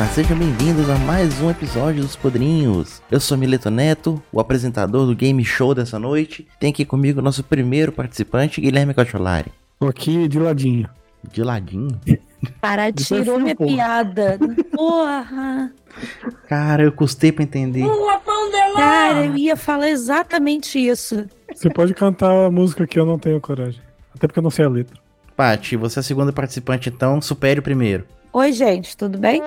Olá, sejam bem-vindos a mais um episódio dos Podrinhos. Eu sou Mileto Neto, o apresentador do game show dessa noite. Tem aqui comigo o nosso primeiro participante, Guilherme Calciolari. Tô aqui de ladinho. De ladinho? Cara, tirou minha piada. Porra! Cara, eu custei pra entender. Cara, eu ia falar exatamente isso. Você pode cantar a música que eu não tenho coragem. Até porque eu não sei a letra. Paty, você é a segunda participante, então supere o primeiro. Oi, gente, tudo bem?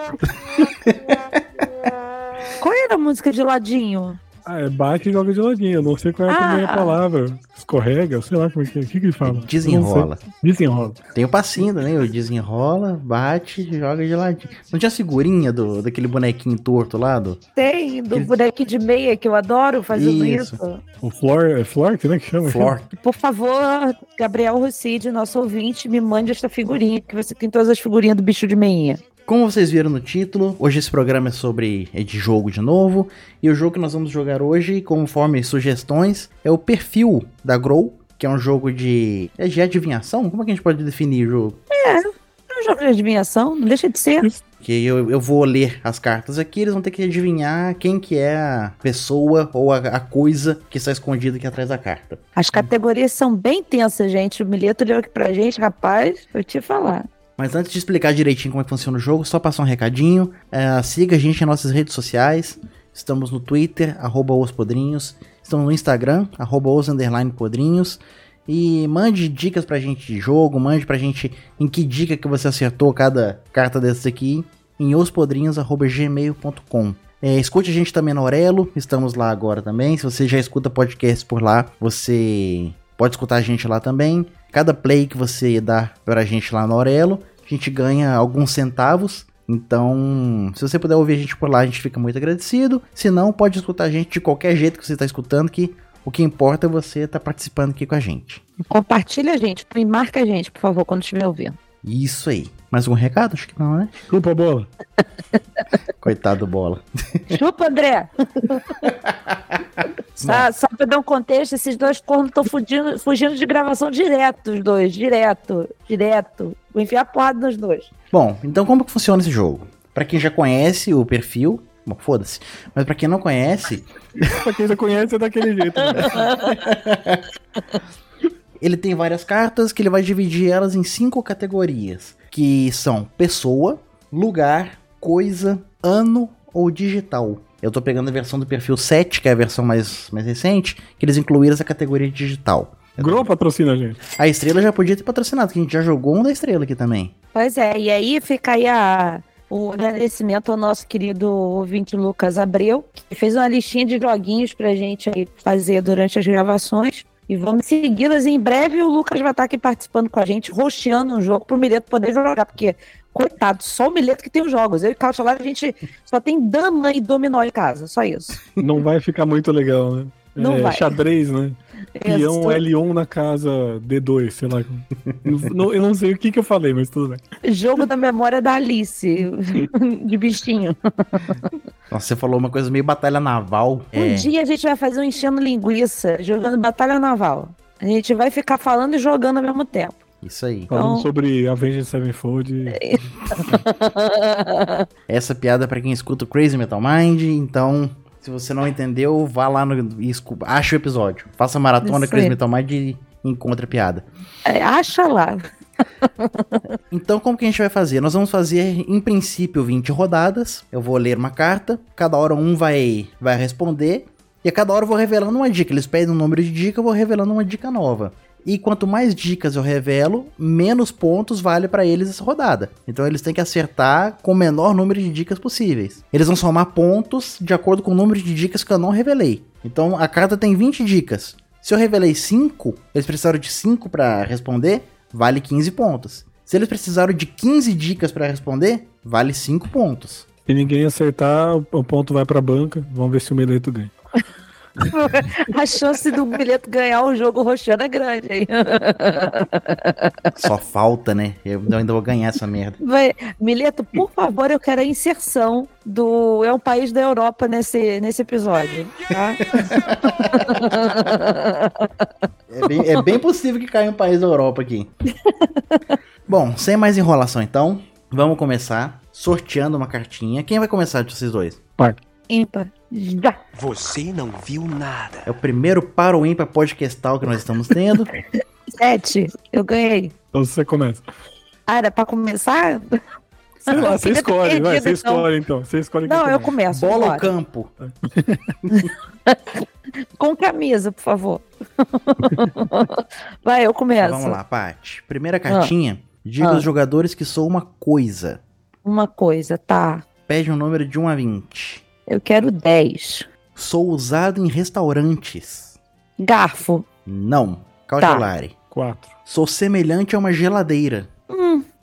Qual era a música de ladinho? Ah, é bate e joga de ladinho. Eu não sei qual é também a palavra. Escorrega, sei lá como é que é. O que ele fala? Desenrola. Desenrola. Tem o passinho, né? O desenrola, bate e joga de ladinho. Não tinha a figurinha daquele bonequinho torto lá? Tem, do bonequinho de meia que eu adoro fazendo isso. O Flork, né? Que chama? Flork. Por favor, Gabriel Rossi, nosso ouvinte, me mande esta figurinha, que você tem todas as figurinhas do bicho de meinha. Como vocês viram no título, hoje esse programa é de jogo de novo, e o jogo que nós vamos jogar hoje, conforme sugestões, é o Perfil da Grow, que é um jogo de adivinhação? Como é que a gente pode definir o jogo? É um jogo de adivinhação, não deixa de ser. Que eu vou ler as cartas aqui, eles vão ter que adivinhar quem que é a pessoa ou a coisa que está escondida aqui atrás da carta. As categorias são bem tensas, gente, o Mileto leu aqui pra gente, rapaz, eu te falar. Mas antes de explicar direitinho como é que funciona o jogo, só passar um recadinho. Siga a gente nas nossas redes sociais. Estamos no Twitter, @ospodrinhos. Estamos no Instagram, @os_podrinhos. E mande dicas pra gente de jogo, mande pra gente em que dica que você acertou cada carta dessas aqui em ospodrinhos@gmail.com. Escute a gente também no Aurelo, estamos lá agora também. Se você já escuta podcast por lá, você pode escutar a gente lá também. Cada play que você dá pra gente lá no Aurelo, a gente ganha alguns centavos. Então, se você puder ouvir a gente por lá, a gente fica muito agradecido. Se não, pode escutar a gente de qualquer jeito que você tá escutando, que o que importa é você estar participando aqui com a gente. Compartilha a gente, me marca a gente, por favor, quando estiver ouvindo. Isso aí. Mais algum recado? Acho que não, né? Chupa, Bola. Coitado, Bola. Chupa, André. Só pra dar um contexto, esses dois cornos estão fugindo de gravação direto, os dois. Direto. Vou enfiar porrada nos dois. Bom, então como que funciona esse jogo? Pra quem já conhece o perfil... Bom, foda-se. Mas pra quem não conhece... Pra quem já conhece é daquele jeito. Ele tem várias cartas que ele vai dividir elas em 5 categorias, que são pessoa, lugar, coisa, ano ou digital. Eu tô pegando a versão do perfil 7, que é a versão mais recente, que eles incluíram essa categoria de digital. Grow patrocina a gente. A Estrela já podia ter patrocinado, que a gente já jogou um da Estrela aqui também. Pois é, e aí fica aí o agradecimento ao nosso querido ouvinte Lucas Abreu, que fez uma listinha de joguinhos pra gente aí fazer durante as gravações. E vamos segui-las. Em breve o Lucas vai estar aqui participando com a gente, rosteando um jogo pro Mileto poder jogar, porque, coitado, só o Mileto que tem os jogos. Eu e o Calciolari, a gente só tem dama e dominó em casa, só isso. Não vai ficar muito legal, né? Não vai. Xadrez, né? Peão L1 na casa D2, sei lá. Eu não sei o que eu falei, mas tudo bem. Jogo da memória da Alice, de bichinho. Nossa, você falou uma coisa meio batalha naval. Um dia a gente vai fazer um enchendo linguiça, jogando batalha naval. A gente vai ficar falando e jogando ao mesmo tempo. Isso aí. Falando sobre Avengers Sevenfold. Essa piada é pra quem escuta o Crazy Metal Mind, então... Se você não entendeu, vá lá e acha o episódio. Faça a maratona Crazy Metal Mind e encontra a piada. Acha lá. Então, como que a gente vai fazer? Nós vamos fazer, em princípio, 20 rodadas. Eu vou ler uma carta. Cada hora um vai responder. E a cada hora eu vou revelando uma dica. Eles pedem um número de dica, eu vou revelando uma dica nova. E quanto mais dicas eu revelo, menos pontos vale pra eles essa rodada. Então eles têm que acertar com o menor número de dicas possíveis. Eles vão somar pontos de acordo com o número de dicas que eu não revelei. Então a carta tem 20 dicas. Se eu revelei 5, eles precisaram de 5 pra responder, vale 15 pontos. Se eles precisaram de 15 dicas pra responder, vale 5 pontos. Se ninguém acertar, o ponto vai pra banca. Vamos ver se o Mileto ganha. A chance do bilhete ganhar o jogo roxando é grande, hein? Só falta, né? Eu ainda vou ganhar essa merda. Mileto, por favor, eu quero a inserção do É um País da Europa nesse episódio, tá? É bem possível que caia um País da Europa aqui. Bom, sem mais enrolação então, Vamos começar sorteando uma cartinha. Quem vai começar de vocês dois? Par. Ímpar. Já. Você não viu nada. É o primeiro par ou ímpar podcastal que nós estamos tendo. 7. Eu ganhei. Então você começa. Ah, era pra começar? Sei lá, você escolhe, vai, você escolhe então. Você escolhe quem. Não, eu começo. Bola ou campo? Com camisa, por favor. Vai, eu começo. Vamos lá, Paty. Primeira cartinha. Diga aos jogadores que sou uma coisa. Uma coisa, tá. Pede um número de 1 a 20. Eu quero 10. Sou usado em restaurantes. Garfo. Não. Calciolari. 4. Sou semelhante a uma geladeira.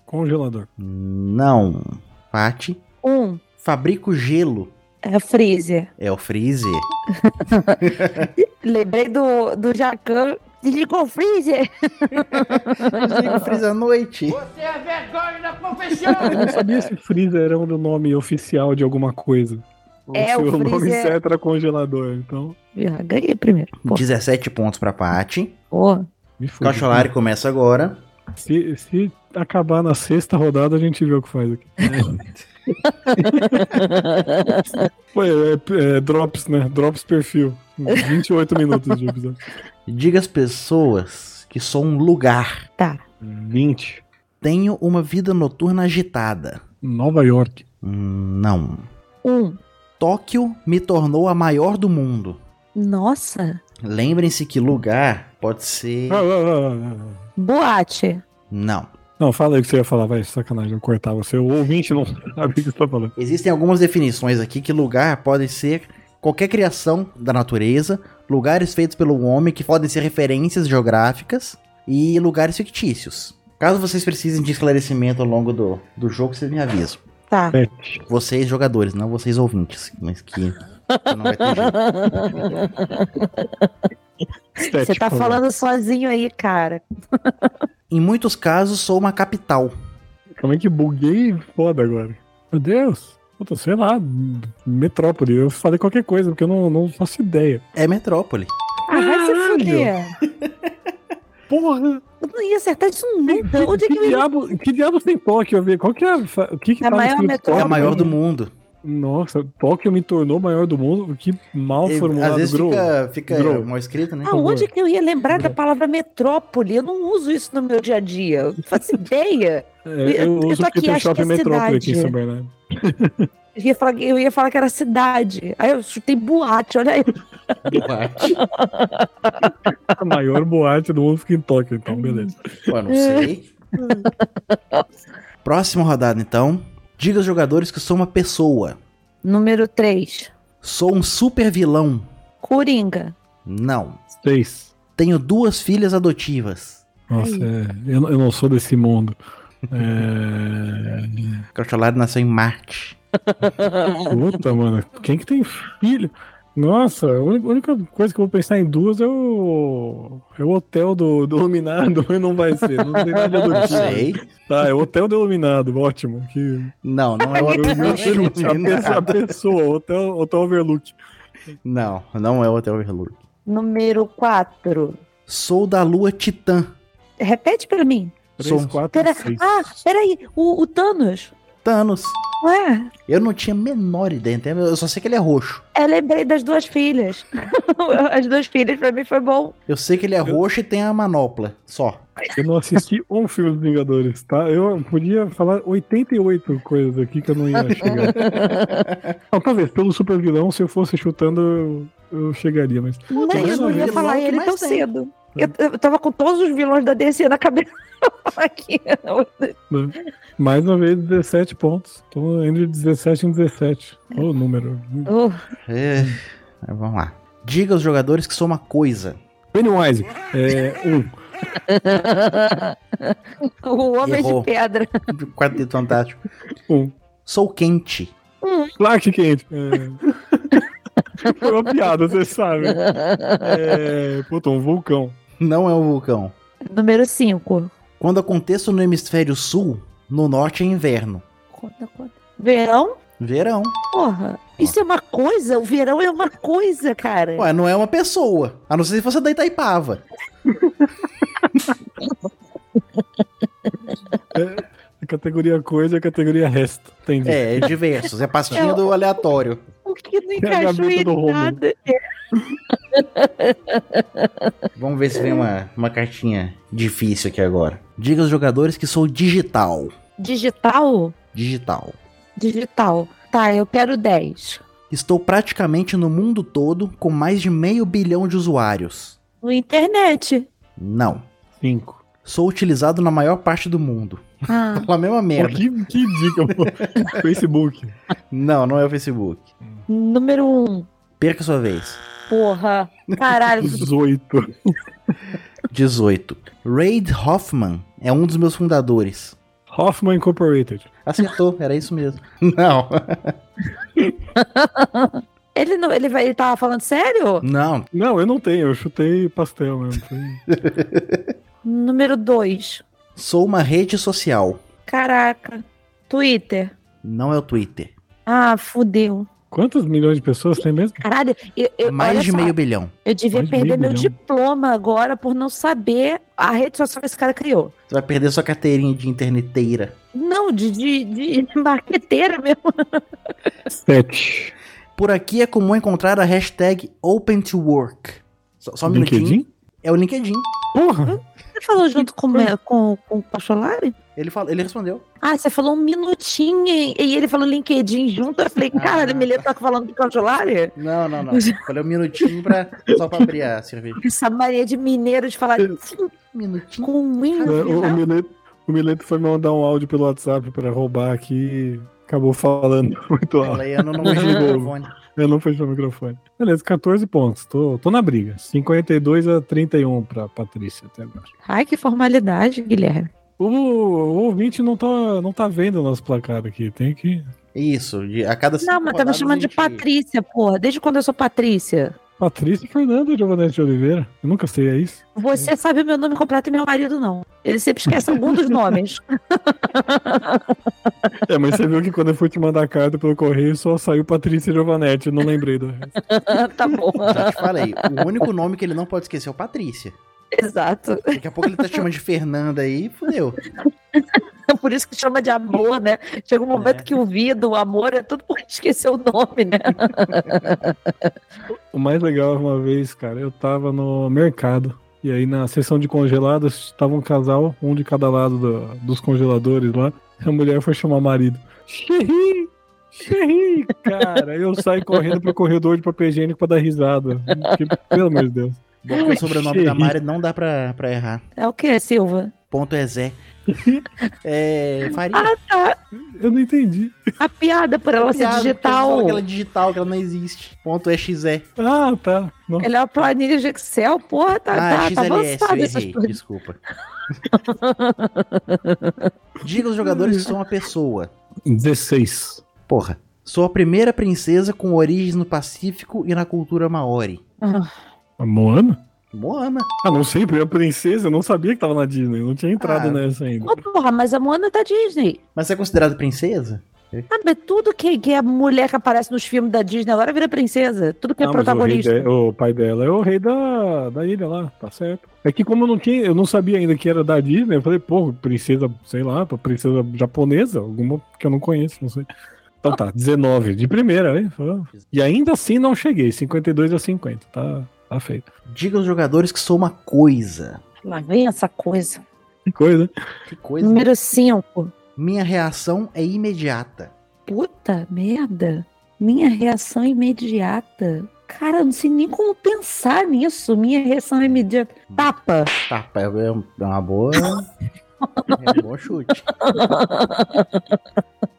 Congelador. Não. Paty. 1. Fabrico gelo. É o freezer. É o freezer. Lembrei do Jacan. Desligou o freezer. Desliga o freezer à noite. Você é vergonha da profissão. Eu não sabia se freezer era o nome oficial de alguma coisa. É, o freezer. O nome certo era congelador, então... Já ganhei primeiro. Pô. 17 pontos pra Paty. Pô. Calciolari começa agora. Se acabar na sexta rodada, a gente vê o que faz aqui. Pô, drops, né? Drops perfil. 28 minutos de episódio. Diga às pessoas que sou um lugar. Tá. 20. Tenho uma vida noturna agitada. Nova York. Não. 1. Tóquio me tornou a maior do mundo. Nossa. Lembrem-se que lugar pode ser... Boate. Não. Não, fala aí o que você ia falar, vai, sacanagem, eu cortar você. O ouvinte não sabe o que você tá falando. Existem algumas definições aqui que lugar pode ser qualquer criação da natureza, lugares feitos pelo homem que podem ser referências geográficas e lugares fictícios. Caso vocês precisem de esclarecimento ao longo do jogo, vocês me avisam. Tá. Vocês jogadores, não vocês ouvintes, mas que não vai ter jeito. Você tá falando sozinho aí, cara. Em muitos casos, sou uma capital. Como é que buguei? Foda agora. Meu Deus. Puta, sei lá. Metrópole. Eu falei qualquer coisa, porque eu não faço ideia. É metrópole. Ah, vai se fuder. Porra. Eu não ia acertar isso nunca. Onde que diabo tem Tóquio a ver? Qual que é o que é tá maior metrópole? É a maior do mundo. Nossa, Tóquio me tornou maior do mundo. Que mal formulado. Às vezes Grow. Fica mal escrito, né? Aonde que eu ia lembrar da palavra metrópole? Eu não uso isso no meu dia a dia. Eu não faço ideia. Eu uso aqui, o shopping metrópole aqui em São Bernardo. Eu ia falar que era cidade. Aí eu chutei boate, olha aí. Boate. A maior boate do mundo fica em Tóquio, então, beleza. Ué, não sei. Próxima rodada, então. Diga aos jogadores que sou uma pessoa. Número 3. Sou um super vilão. Coringa. Não. 6. Tenho 2 filhas adotivas. Nossa, eu não sou desse mundo. O Calciolari nasceu em Marte. Puta, mano. Quem que tem filho? Nossa, a única coisa que eu vou pensar em duas é o hotel do Iluminado, mas não vai ser. Não tem nada do tipo. Tá, é o hotel do Iluminado, ótimo. Que... Não é o Overlook. A pessoa, hotel Overlook. Não é o hotel Overlook. Número 4. Sou da lua Titã. Repete pra mim. 3, 4, 6. Ah, peraí, o Thanos. Ué? Eu não tinha a menor ideia, entendeu? Eu só sei que ele é roxo. Eu lembrei das 2 filhas. As 2 filhas pra mim foi bom. Eu sei que ele é roxo e tem a manopla, só. Eu não assisti um filme dos Vingadores, tá? Eu podia falar 88 coisas aqui que eu não ia chegar. Não, talvez, pelo super vilão, se eu fosse chutando, eu chegaria, mas... eu não ia falar ele tão cedo. Eu tava com todos os vilões da DC na cabeça aqui. Mais uma vez, 17 pontos. Tô indo de 17 em 17. O número. Vamos lá. Diga aos jogadores que sou uma coisa. Pennywise. O Homem Errou. De Pedra. Quarteto Fantástico. 1. Sou quente. Clark Quente. Foi uma piada, você sabe. Puta, um vulcão. Não é um vulcão. Número 5. Quando aconteço no hemisfério sul, no norte é inverno. Verão? Verão. Porra, isso é uma coisa? O verão é uma coisa, cara. Ué, não é uma pessoa. A não ser se fosse da Itaipava. categoria coisa e a categoria resto. Entendi. É diversos. É pastinha do aleatório. O que não encaixou em nada. Vamos ver se vem uma cartinha difícil aqui agora. Diga aos jogadores que sou digital. Digital? Digital. Digital. Tá, eu quero 10. Estou praticamente no mundo todo com mais de 500 milhão de usuários. No internet? Não. 5. Sou utilizado na maior parte do mundo. Fala a mesma merda. Pô, que dica, pô. Facebook. Não, não é o Facebook. Número 1. Perca sua vez. Porra. Caralho. 18. Reid Hoffman é um dos meus fundadores. Hoffman Incorporated. Acertou, era isso mesmo. Não. Ele tava falando sério? Não. Não, eu não tenho. Eu chutei pastel mesmo. Número 2. Sou uma rede social. Caraca. Twitter. Não é o Twitter. Ah, fudeu. Quantos milhões de pessoas tem mesmo? Caralho. Mais de 500 milhão. Eu devia perder meu diploma agora por não saber a rede social que esse cara criou. Você vai perder sua carteirinha de interneteira. Não, de marqueteira mesmo. 7. Por aqui é comum encontrar a hashtag OpenToWork. Só um minutinho. LinkedIn? É o LinkedIn. Porra. Você falou junto com o Calciolari? Ele respondeu. Ah, você falou um minutinho e ele falou LinkedIn junto. Eu falei, cara, Mileto tá falando do Calciolari? Não. Falei um minutinho só pra abrir a cerveja. Essa mania de mineiro de falar minutinho. O Mileto foi mandar um áudio pelo WhatsApp pra roubar aqui e acabou falando muito alto. Eu não fechei o microfone. Beleza, 14 pontos. Tô na briga. 52 a 31 pra Patrícia até agora. Ai, que formalidade, Guilherme. O ouvinte não tá vendo o nosso placar aqui. Tem que... Isso, a cada 5 rodadas... Não, mas tá me chamando de Patrícia, porra. Desde quando eu sou Patrícia? Patrícia Fernanda Giovanetti de Oliveira. Eu nunca sei, é isso? Você sabe o meu nome completo e meu marido não. Ele sempre esquece algum dos nomes. É, mas você viu que quando eu fui te mandar carta pelo correio, só saiu Patrícia Giovanetti. Eu não lembrei do resto. Tá bom. Já te falei. O único nome que ele não pode esquecer é o Patrícia. Exato. Daqui a pouco ele tá te chamando de Fernanda aí, fodeu. Por isso que chama de amor, né? Chega um momento que o vida, o amor, é tudo porque esquecer o nome, né? O mais legal, uma vez, cara, eu tava no mercado e aí na seção de congelados tava um casal, um de cada lado dos congeladores lá. A mulher foi chamar o marido. Xerri, cara. Eu saí correndo pro corredor de papel higiênico pra dar risada. Porque, pelo amor de Deus. Bom que o sobrenome da Mari não dá pra errar. É o que, Silva? Ponto é Zé. Faria. Ah, tá. Eu não entendi. A piada por ela ser digital. Ela é digital, que ela não existe. Ponto é XE. Ah, tá. Não. Ela é uma planilha de Excel, porra, tá avançada essas coisas. Desculpa. Diga aos jogadores que sou uma pessoa. 16. Porra. Sou a primeira princesa com origens no Pacífico e na cultura maori. Moana? Ah, não sei, porque a princesa, eu não sabia que tava na Disney, eu não tinha entrado nessa ainda. Oh, porra, mas a Moana tá Disney. Mas você é considerada princesa? Ah, mas tudo que é mulher que aparece nos filmes da Disney agora vira princesa, tudo que é protagonista. O pai dela é o rei da ilha lá, tá certo. É que como eu não sabia ainda que era da Disney, eu falei, pô, princesa, sei lá, princesa japonesa, alguma que eu não conheço, não sei. Então tá, 19, de primeira, hein? E ainda assim não cheguei, 52 a 50, tá feito. Diga aos jogadores que sou uma coisa. Lá vem essa coisa. Que coisa? Número 5. Minha reação é imediata. Puta merda. Minha reação é imediata. Cara, eu não sei nem como pensar nisso. Minha reação é imediata. Tapa, é uma boa... É um bom chute.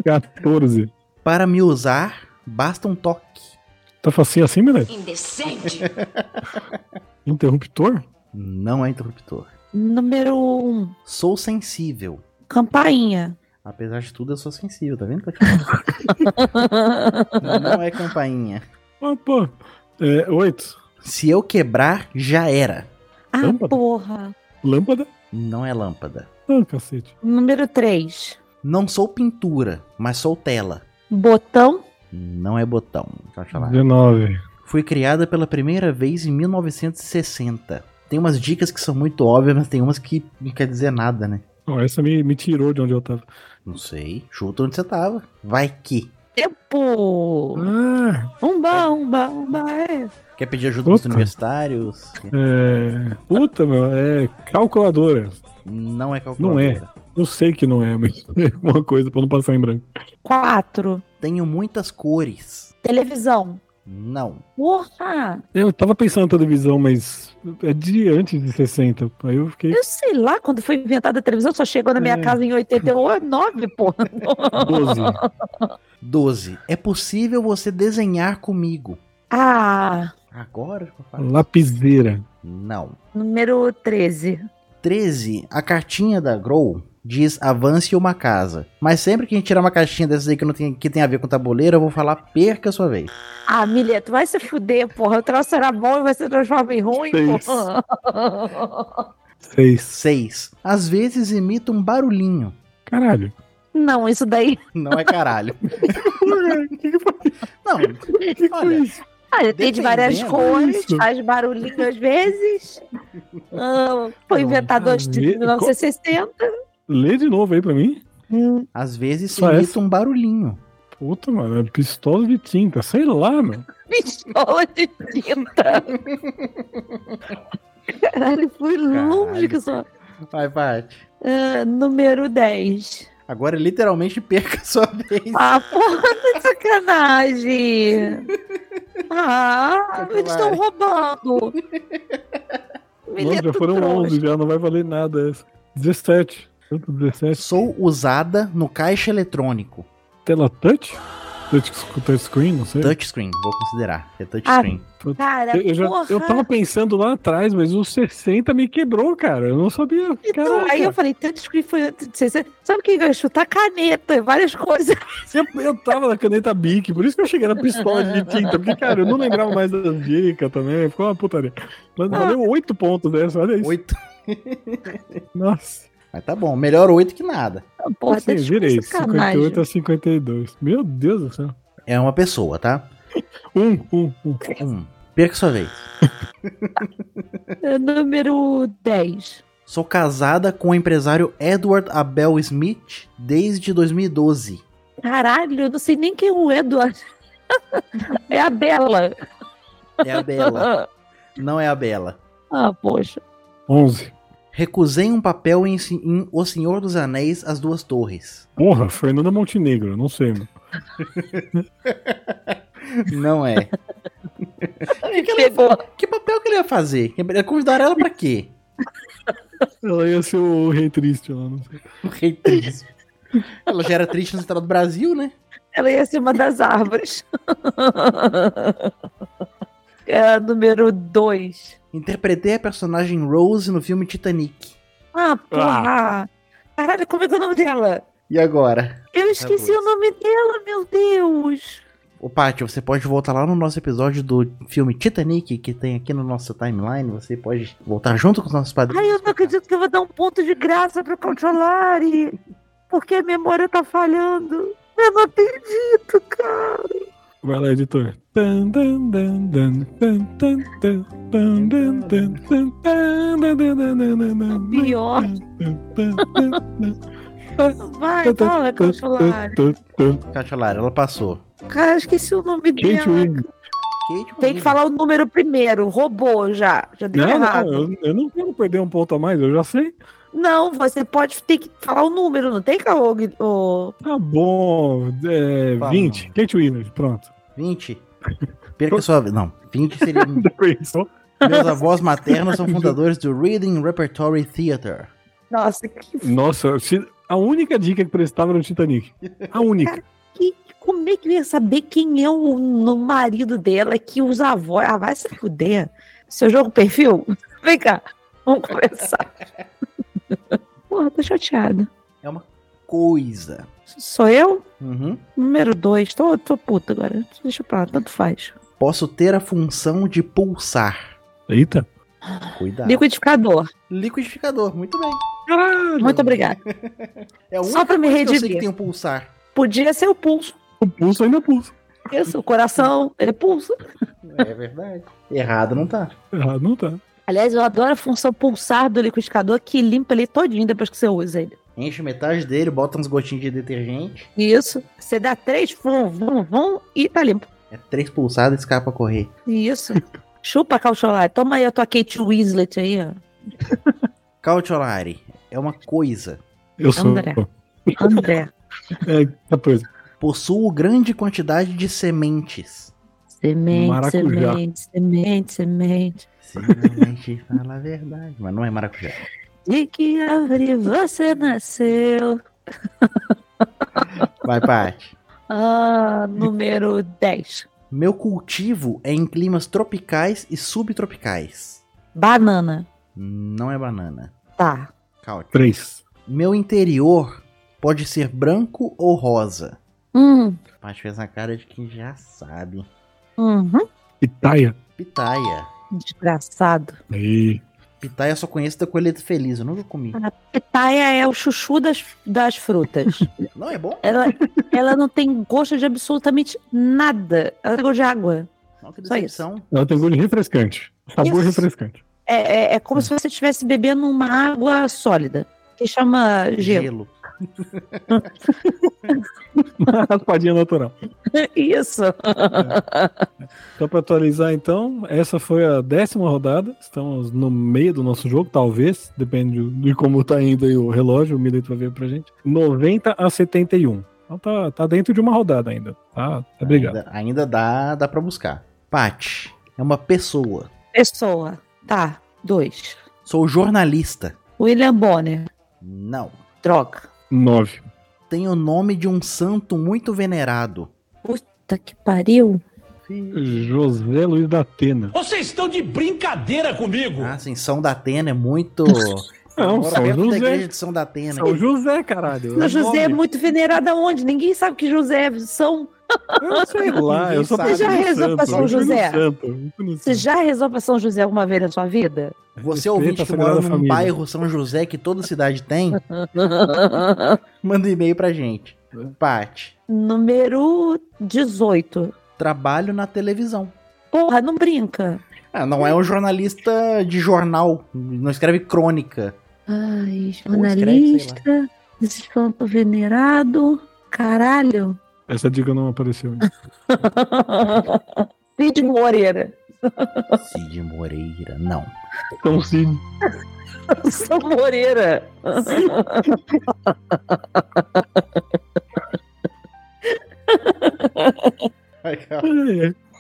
14. Para me usar, basta um toque. Tá facinho assim, Mileto? Indecente. Interruptor? Não é interruptor. Número 1. Sou sensível. Campainha. Apesar de tudo, eu sou sensível, tá vendo? Não é campainha. Opa. 8. Se eu quebrar, já era. Ah, lâmpada. Porra. Lâmpada? Não é lâmpada. Ah, cacete. Número 3. Não sou pintura, mas sou tela. Botão? Não é botão. 19. Fui criada pela primeira vez em 1960. Tem umas dicas que são muito óbvias, mas tem umas que não quer dizer nada, né? Oh, essa me tirou de onde eu tava. Não sei. Chuta onde você tava. Vai que. Tempo! Umba, umba, umba, é. Quer pedir ajuda dos universitários? É. Puta, meu, é calculadora. Não é calculadora. Não é. Eu sei que não é, mas é uma coisa pra não passar em branco. 4. Tenho muitas cores. Televisão. Não. Porra! Eu tava pensando em televisão, mas é de antes de 60. Aí eu fiquei. Eu sei lá, quando foi inventada a televisão, só chegou na minha casa em 89, porra. 12. É possível você desenhar comigo. Ah! Agora? Lapiseira. Não. Número 13. 13. A cartinha da Grow diz avance uma casa. Mas sempre que a gente tirar uma caixinha dessas aí que, não tem, que tem a ver com tabuleiro, eu vou falar perca a sua vez. Ah, Mileto, vai se fuder, porra. O troço era bom e vai se transformar em ruim, 6. Porra. 6. Às vezes imita um barulhinho. Caralho. Não, isso daí... Não é caralho. Não, olha... Olha, tem de várias cores, faz barulhinho às vezes. Foi inventado antes de 1960. Lê de novo aí pra mim. Às vezes se imita um barulhinho. Puta, mano, é pistola de tinta, sei lá, mano. Pistola de tinta. Caralho, fui longe que só. Vai, Paty. Número 10. Agora literalmente perca a sua vez. Ah, porra, que sacanagem. Ah, eles estão roubando. Mano, já foram 11, já não vai valer nada essa. 17. Sou usada no caixa eletrônico. Tela touch? Touchscreen, não sei. Touchscreen, vou considerar. É touchscreen. Ah, cara, eu tava pensando lá atrás, mas o 60 me quebrou, cara. Eu não sabia. Então, aí eu falei, touchscreen foi 60. Sabe o que eu ia chutar? Caneta, várias coisas. Eu tava na caneta Bic, por isso que eu cheguei na pistola de tinta. Porque, cara, eu não lembrava mais das dicas também. Ficou uma putaria. Mas valeu 8 pontos dessa, olha isso. 8. Nossa. Mas tá bom, melhor 8 que nada. Porra, assim, virei, 58 a 52. Meu Deus do céu. É uma pessoa, tá? Perca sua vez. Número 10. Sou casada com o empresário Edward Abel Smith desde 2012. Caralho, eu não sei nem quem é o Edward. É a Bela. É a Bela. Não é a Bela. Ah, poxa. 11. Recusei um papel em O Senhor dos Anéis, As Duas Torres. Porra, Fernanda Montenegro, não sei, mano. Não é. Que papel que ele ia fazer? Convidaram ela pra quê? Ela ia ser o Rei Triste lá, não sei. O Rei Triste. Ela já era triste na história do Brasil, né? Ela ia ser uma das árvores. Número 2. Interpretei a personagem Rose no filme Titanic. Ah, porra! Caralho, como é que é o nome dela? E agora? Eu esqueci o nome dela, meu Deus! Ô, Paty, você pode voltar lá no nosso episódio do filme Titanic, que tem aqui na nossa timeline. Você pode voltar junto com os nossos padrinhos. Ai, eu não acredito que eu vou dar um ponto de graça pra Calciolari, porque a memória tá falhando. Eu não acredito, cara! Vai lá, editor. Pior. Vai, fala, Calciolari, ela passou. Cara, eu esqueci o nome dela. Tem que falar o número primeiro. Roubou já. Já deu errado. Eu não quero perder um ponto a mais, eu já sei. Não, você pode ter que falar o número, não tem, Caô? Tá bom, 20. Kate Williams, pronto. 20? Perca sua vez. Não, 20 seria... Meus avós maternos são fundadores do Reading Repertory Theatre. Nossa, que... Nossa, a única dica que prestava era o Titanic. A única. Cara, como é que eu ia saber quem é o marido dela que os avós... Ah, vai se fuder. Seu jogo perfil? Vem cá, vamos conversar. Porra, tô chateada. É uma coisa. Sou eu? Uhum. Número 2. Tô puta agora. Deixa pra lá, tanto faz. Posso ter a função de pulsar. Eita. Cuidado. Liquidificador, muito bem. Ah, muito obrigado. É a única só pra me redimir. Eu sei que tem um pulsar. Podia ser o pulso. O pulso ainda é pulso. Isso, o coração, ele pulsa. É verdade. Errado não tá. Aliás, eu adoro a função pulsar do liquidificador que limpa ele todinho depois que você usa ele. Enche metade dele, bota uns gotinhos de detergente. Isso. Você dá 3, vum, vum, vum e tá limpo. É 3 pulsadas e escapa a correr. Isso. Chupa, Calciolari. Toma aí a tua Kate Winslet aí, ó. Calciolari é uma coisa. Eu sou. André. É coisa. Possuo grande quantidade de sementes. Semente. Semente, fala a verdade. Mas não é maracujá. De que árvore você nasceu? Vai, Paty. Ah, número 10. Meu cultivo é em climas tropicais e subtropicais. Banana. Não é banana. Tá. Calma. 3. Meu interior pode ser branco ou rosa. Paty fez a cara de quem já sabe. Uhum. Pitaia. Desgraçado. Aí. Pitaia só conheço da Coelheta Feliz, eu nunca comi. A pitaia é o chuchu das frutas. Não, é bom? Ela não tem gosto de absolutamente nada. Ela tem gosto de água. Não, que decepção. Ela tem gosto de refrescante. Sabor refrescante. É como se você estivesse bebendo uma água sólida. Que chama gelo. Uma raspadinha natural. Isso. Só para atualizar então, essa foi a 10ª rodada. Estamos no meio do nosso jogo, talvez, depende de como tá indo aí o relógio, o Mileto vai ver pra gente. 90-71. Então tá dentro de uma rodada ainda. Tá, obrigado. Ainda dá pra buscar. Paty, é uma pessoa. Pessoa, tá, 2. Sou jornalista. William Bonner. Não. Droga. 9. Tem o nome de um santo muito venerado. Puta que pariu. José Luiz da Atena. Vocês estão de brincadeira comigo. Ah, sim, São da Atena é muito... Não, São José. De São da Atena. São José, caralho. Não, José é muito venerado aonde? Ninguém sabe que José é São... Eu sei lá, eu só Você já rezou pra São José? Você já rezou pra São José alguma vez na sua vida? Você ouvinte que mora num bairro São José que toda cidade tem? Manda um e-mail pra gente. Paty. Número 18. Trabalho na televisão. Porra, não brinca. Ah, não é um jornalista de jornal. Não escreve crônica. Ai, jornalista. Esse santo venerado. Caralho. Essa dica não apareceu ainda. Cid Moreira. Cid Moreira, não. Então, Cid. São Moreira.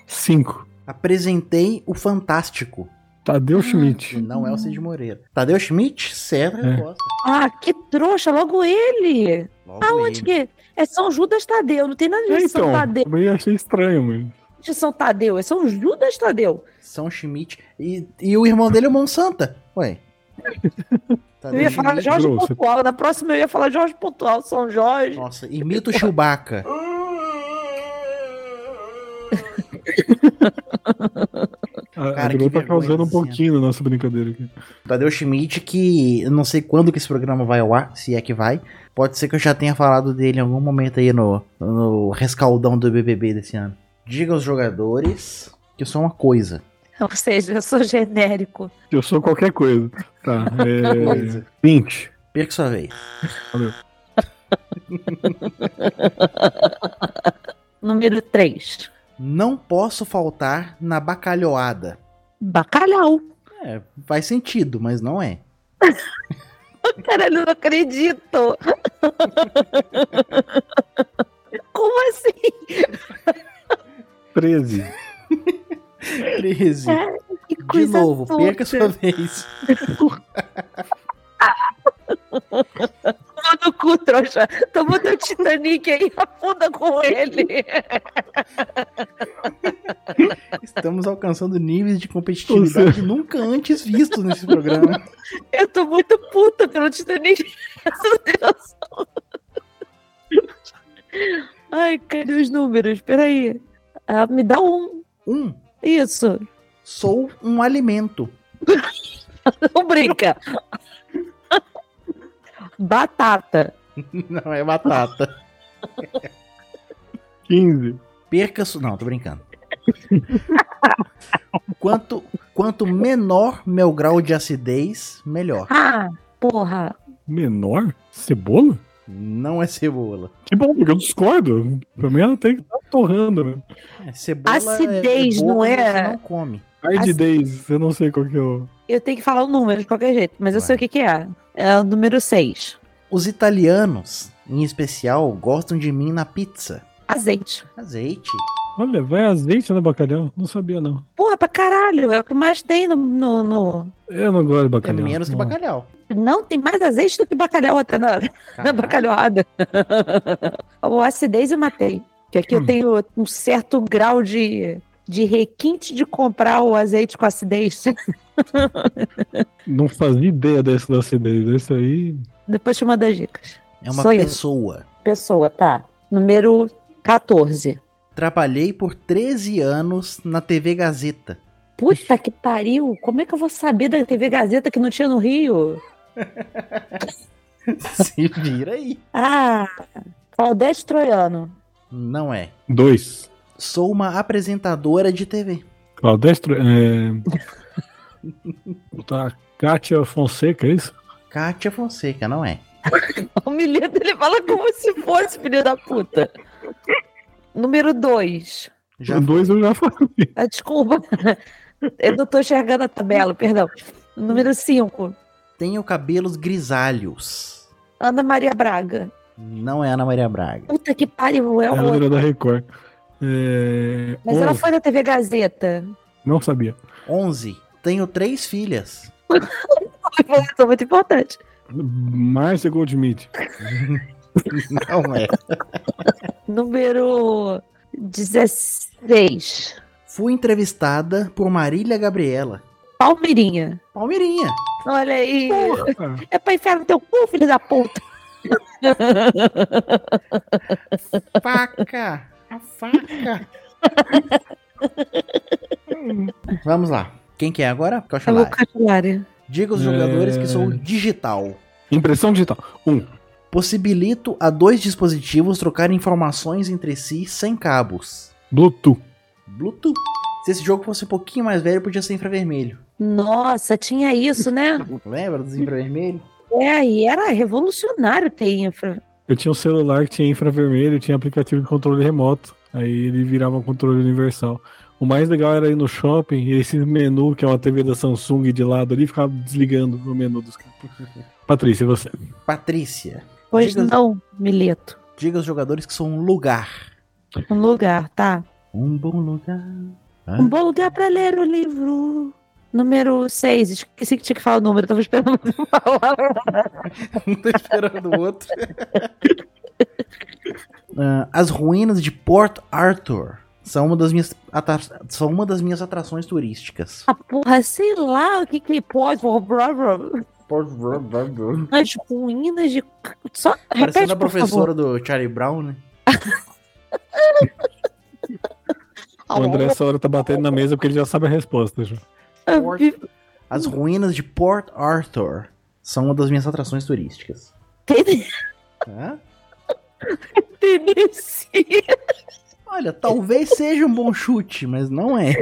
Sim. 5. Apresentei o Fantástico. Tadeu Schmidt. Não é o Cid Moreira. Tadeu Schmidt, certa resposta. Ah, que trouxa, logo ele. Aonde que... É São Judas Tadeu, não tem nada de São Tadeu. Também achei estranho, mano. De São Tadeu, é São Judas Tadeu. São Schmidt. E o irmão dele é o Monsanta. Ué. Tadeu eu ia falar Schmidt. Jorge Grosso. Pontual. Na próxima eu ia falar Jorge Pontual, São Jorge. Nossa, imita o Chewbacca. Cara, que tá causando um pouquinho na nossa brincadeira aqui. Tadeu Schmidt, que eu não sei quando que esse programa vai ao ar, se é que vai. Pode ser que eu já tenha falado dele em algum momento aí no rescaldão do BBB desse ano. Diga aos jogadores que eu sou uma coisa. Ou seja, eu sou genérico. Eu sou qualquer coisa. Tá, 20. Perca sua vez. Valeu. Número 3. Não posso faltar na bacalhoada. Bacalhau. É, faz sentido, mas não é. Caralho, eu não acredito. Como assim? 13. Ai, que coisa de novo, toda. Perca sua vez. Toma no cu, trouxa. Toma teu Titanic aí, afunda com ele. Estamos alcançando níveis de competitividade nunca antes vistos nesse programa. Eu tô muito puta pelo Titanic. Meu Deus. Ai, cadê os números? Peraí. Ah, me dá um. 1. Isso. Sou um alimento. Não brinca. Batata. Não é batata. 15. Perca sua... Não, tô brincando. Quanto menor meu grau de acidez, melhor. Ah, porra. menor? Cebola? Não é cebola. Que bom, porque eu discordo. Pra mim ela tem que estar torrando, né? É, cebola acidez, é cebola, não é? Você não come. Acidez, eu não sei qual que é o... Eu tenho que falar o número de qualquer jeito, mas eu sei o que é. É o número 6. Os italianos, em especial, gostam de mim na pizza. Azeite. Azeite. Olha, vai azeite no bacalhau? Não sabia, não. Porra, pra caralho. É o que mais tem no... Eu não gosto de bacalhau. É menos que bacalhau. Não, tem mais azeite do que bacalhau até na bacalhoada. O acidez eu matei. Porque aqui eu tenho um certo grau de requinte de comprar o azeite com acidez. Não fazia ideia desse da acidez. Esse aí... Depois te manda dicas. É uma pessoa. Pessoa, tá. Número 14. Trabalhei por 13 anos na TV Gazeta. Puta que pariu! Como é que eu vou saber da TV Gazeta que não tinha no Rio? Se vira aí. Ah, Claudete Troiano. Não é. 2. Sou uma apresentadora de TV. Claudete Troiano. Tá, Cátia Fonseca, é isso? Cátia Fonseca, não é. O Mileto, ele fala como se fosse, filho da puta. Número 2. O 2 eu já falei. Ah, desculpa. Eu não tô enxergando a tabela, perdão. Número 5. Tenho cabelos grisalhos. Ana Maria Braga. Não é Ana Maria Braga. Puta que pariu, é o número da Record. Mas 11. Ela foi da TV Gazeta. Não sabia. 11. Tenho 3 filhas. Informação muito importante. Márcia Goldschmidt. Não é. Número 16. Fui entrevistada por Marília Gabriela. Palmeirinha. Palmeirinha. Olha aí. Porra. É pra enfiar no teu cu, filho da puta. Faca. A faca. Vamos lá. Quem que é agora? Calciolari. É o Calciolari. Diga aos jogadores que sou digital. Impressão digital. 1. Possibilito a 2 dispositivos trocar informações entre si sem cabos. Bluetooth. Bluetooth. Se esse jogo fosse um pouquinho mais velho, podia ser infravermelho. Nossa, tinha isso, né? Lembra dos infravermelhos? É, e era revolucionário ter infra. Eu tinha um celular que tinha infravermelho, tinha aplicativo de controle remoto. Aí ele virava um controle universal. O mais legal era ir no shopping e esse menu, que é uma TV da Samsung de lado ali, ficava desligando o menu dos caras. Patrícia, você. Patrícia. Pois não, Mileto. Diga aos jogadores que são um lugar. Um lugar, tá. Um bom lugar. Ah. Um bom lugar pra ler o livro. Número 6. Esqueci que tinha que falar o número, tava esperando uma hora. Não tô esperando o outro. As ruínas de Port Arthur são uma das minhas atrações turísticas. Ah, porra, sei lá o que pode... As ruínas de... Só... Parecendo a professora do Charlie Brown, né? O André essa hora tá batendo na mesa porque ele já sabe a resposta. Já. As ruínas de Port Arthur são uma das minhas atrações turísticas. Hã? Tennessee. Olha, talvez seja um bom chute, mas não é.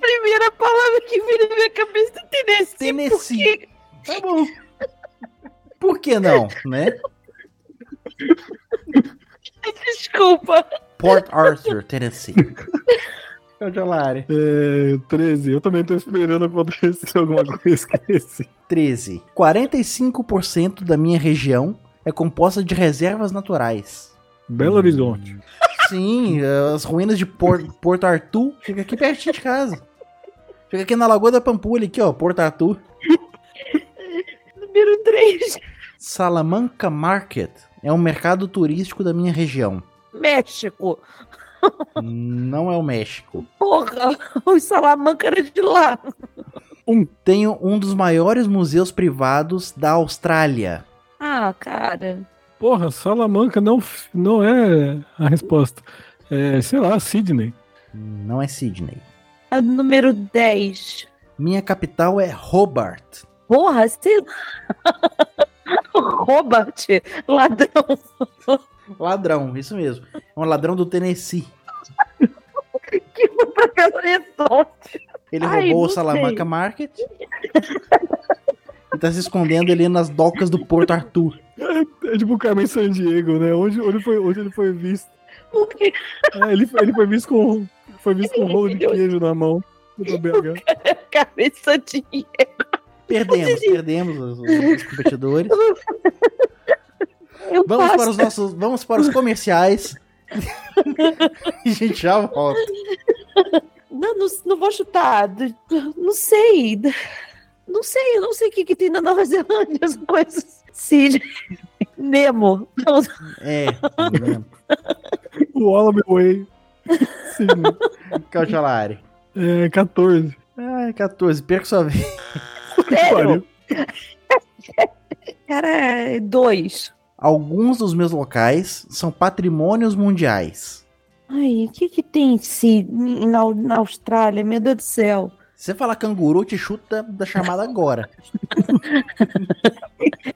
Primeira palavra que veio na minha cabeça é Tennessee. Tennessee. Tá bom. Por que não, né? Desculpa. Port Arthur, Tennessee. Calciolari. 13. Eu também tô esperando acontecer alguma coisa que eu esqueci. 13. 45% da minha região é composta de reservas naturais. Belo Horizonte. Sim, as ruínas de Port Arthur. Fica aqui pertinho de casa. Fica aqui na Lagoa da Pampulha, aqui ó, Port Arthur. Número 3. Salamanca Market é um mercado turístico da minha região. México. Não é o México. Porra, os Salamanca era de lá. Tenho um dos maiores museus privados da Austrália. Ah, cara. Porra, Salamanca não é a resposta. É, sei lá, Sydney. Não é Sydney. É o número 10. Minha capital é Hobart. Porra, sei lá. Hobart, ladrão. Ladrão, isso mesmo. É um ladrão do Tennessee. Que foi pra Belo Horizonte. Ele roubou o Salamanca Market. tá se escondendo ali nas docas do Port Arthur. É tipo o Carmen San Diego, né? Onde ele foi visto? É, ele foi visto com um rolo de queijo na mão. Carmen San Diego. Perdemos os competidores. Vamos para os comerciais. A gente já volta. Não vou chutar. Não sei. Eu não sei o que tem na Nova Zelândia. As coisas. Sim. Nemo. Nemo. Wallaby Way. Sim. Calciolari. 14. 14. Perca sua vez. Sério? Cara, 2. Alguns dos meus locais são patrimônios mundiais. Ai, o que tem em Sydney, na Austrália? Meu Deus do céu. Se você falar canguru, te chuta da chamada agora.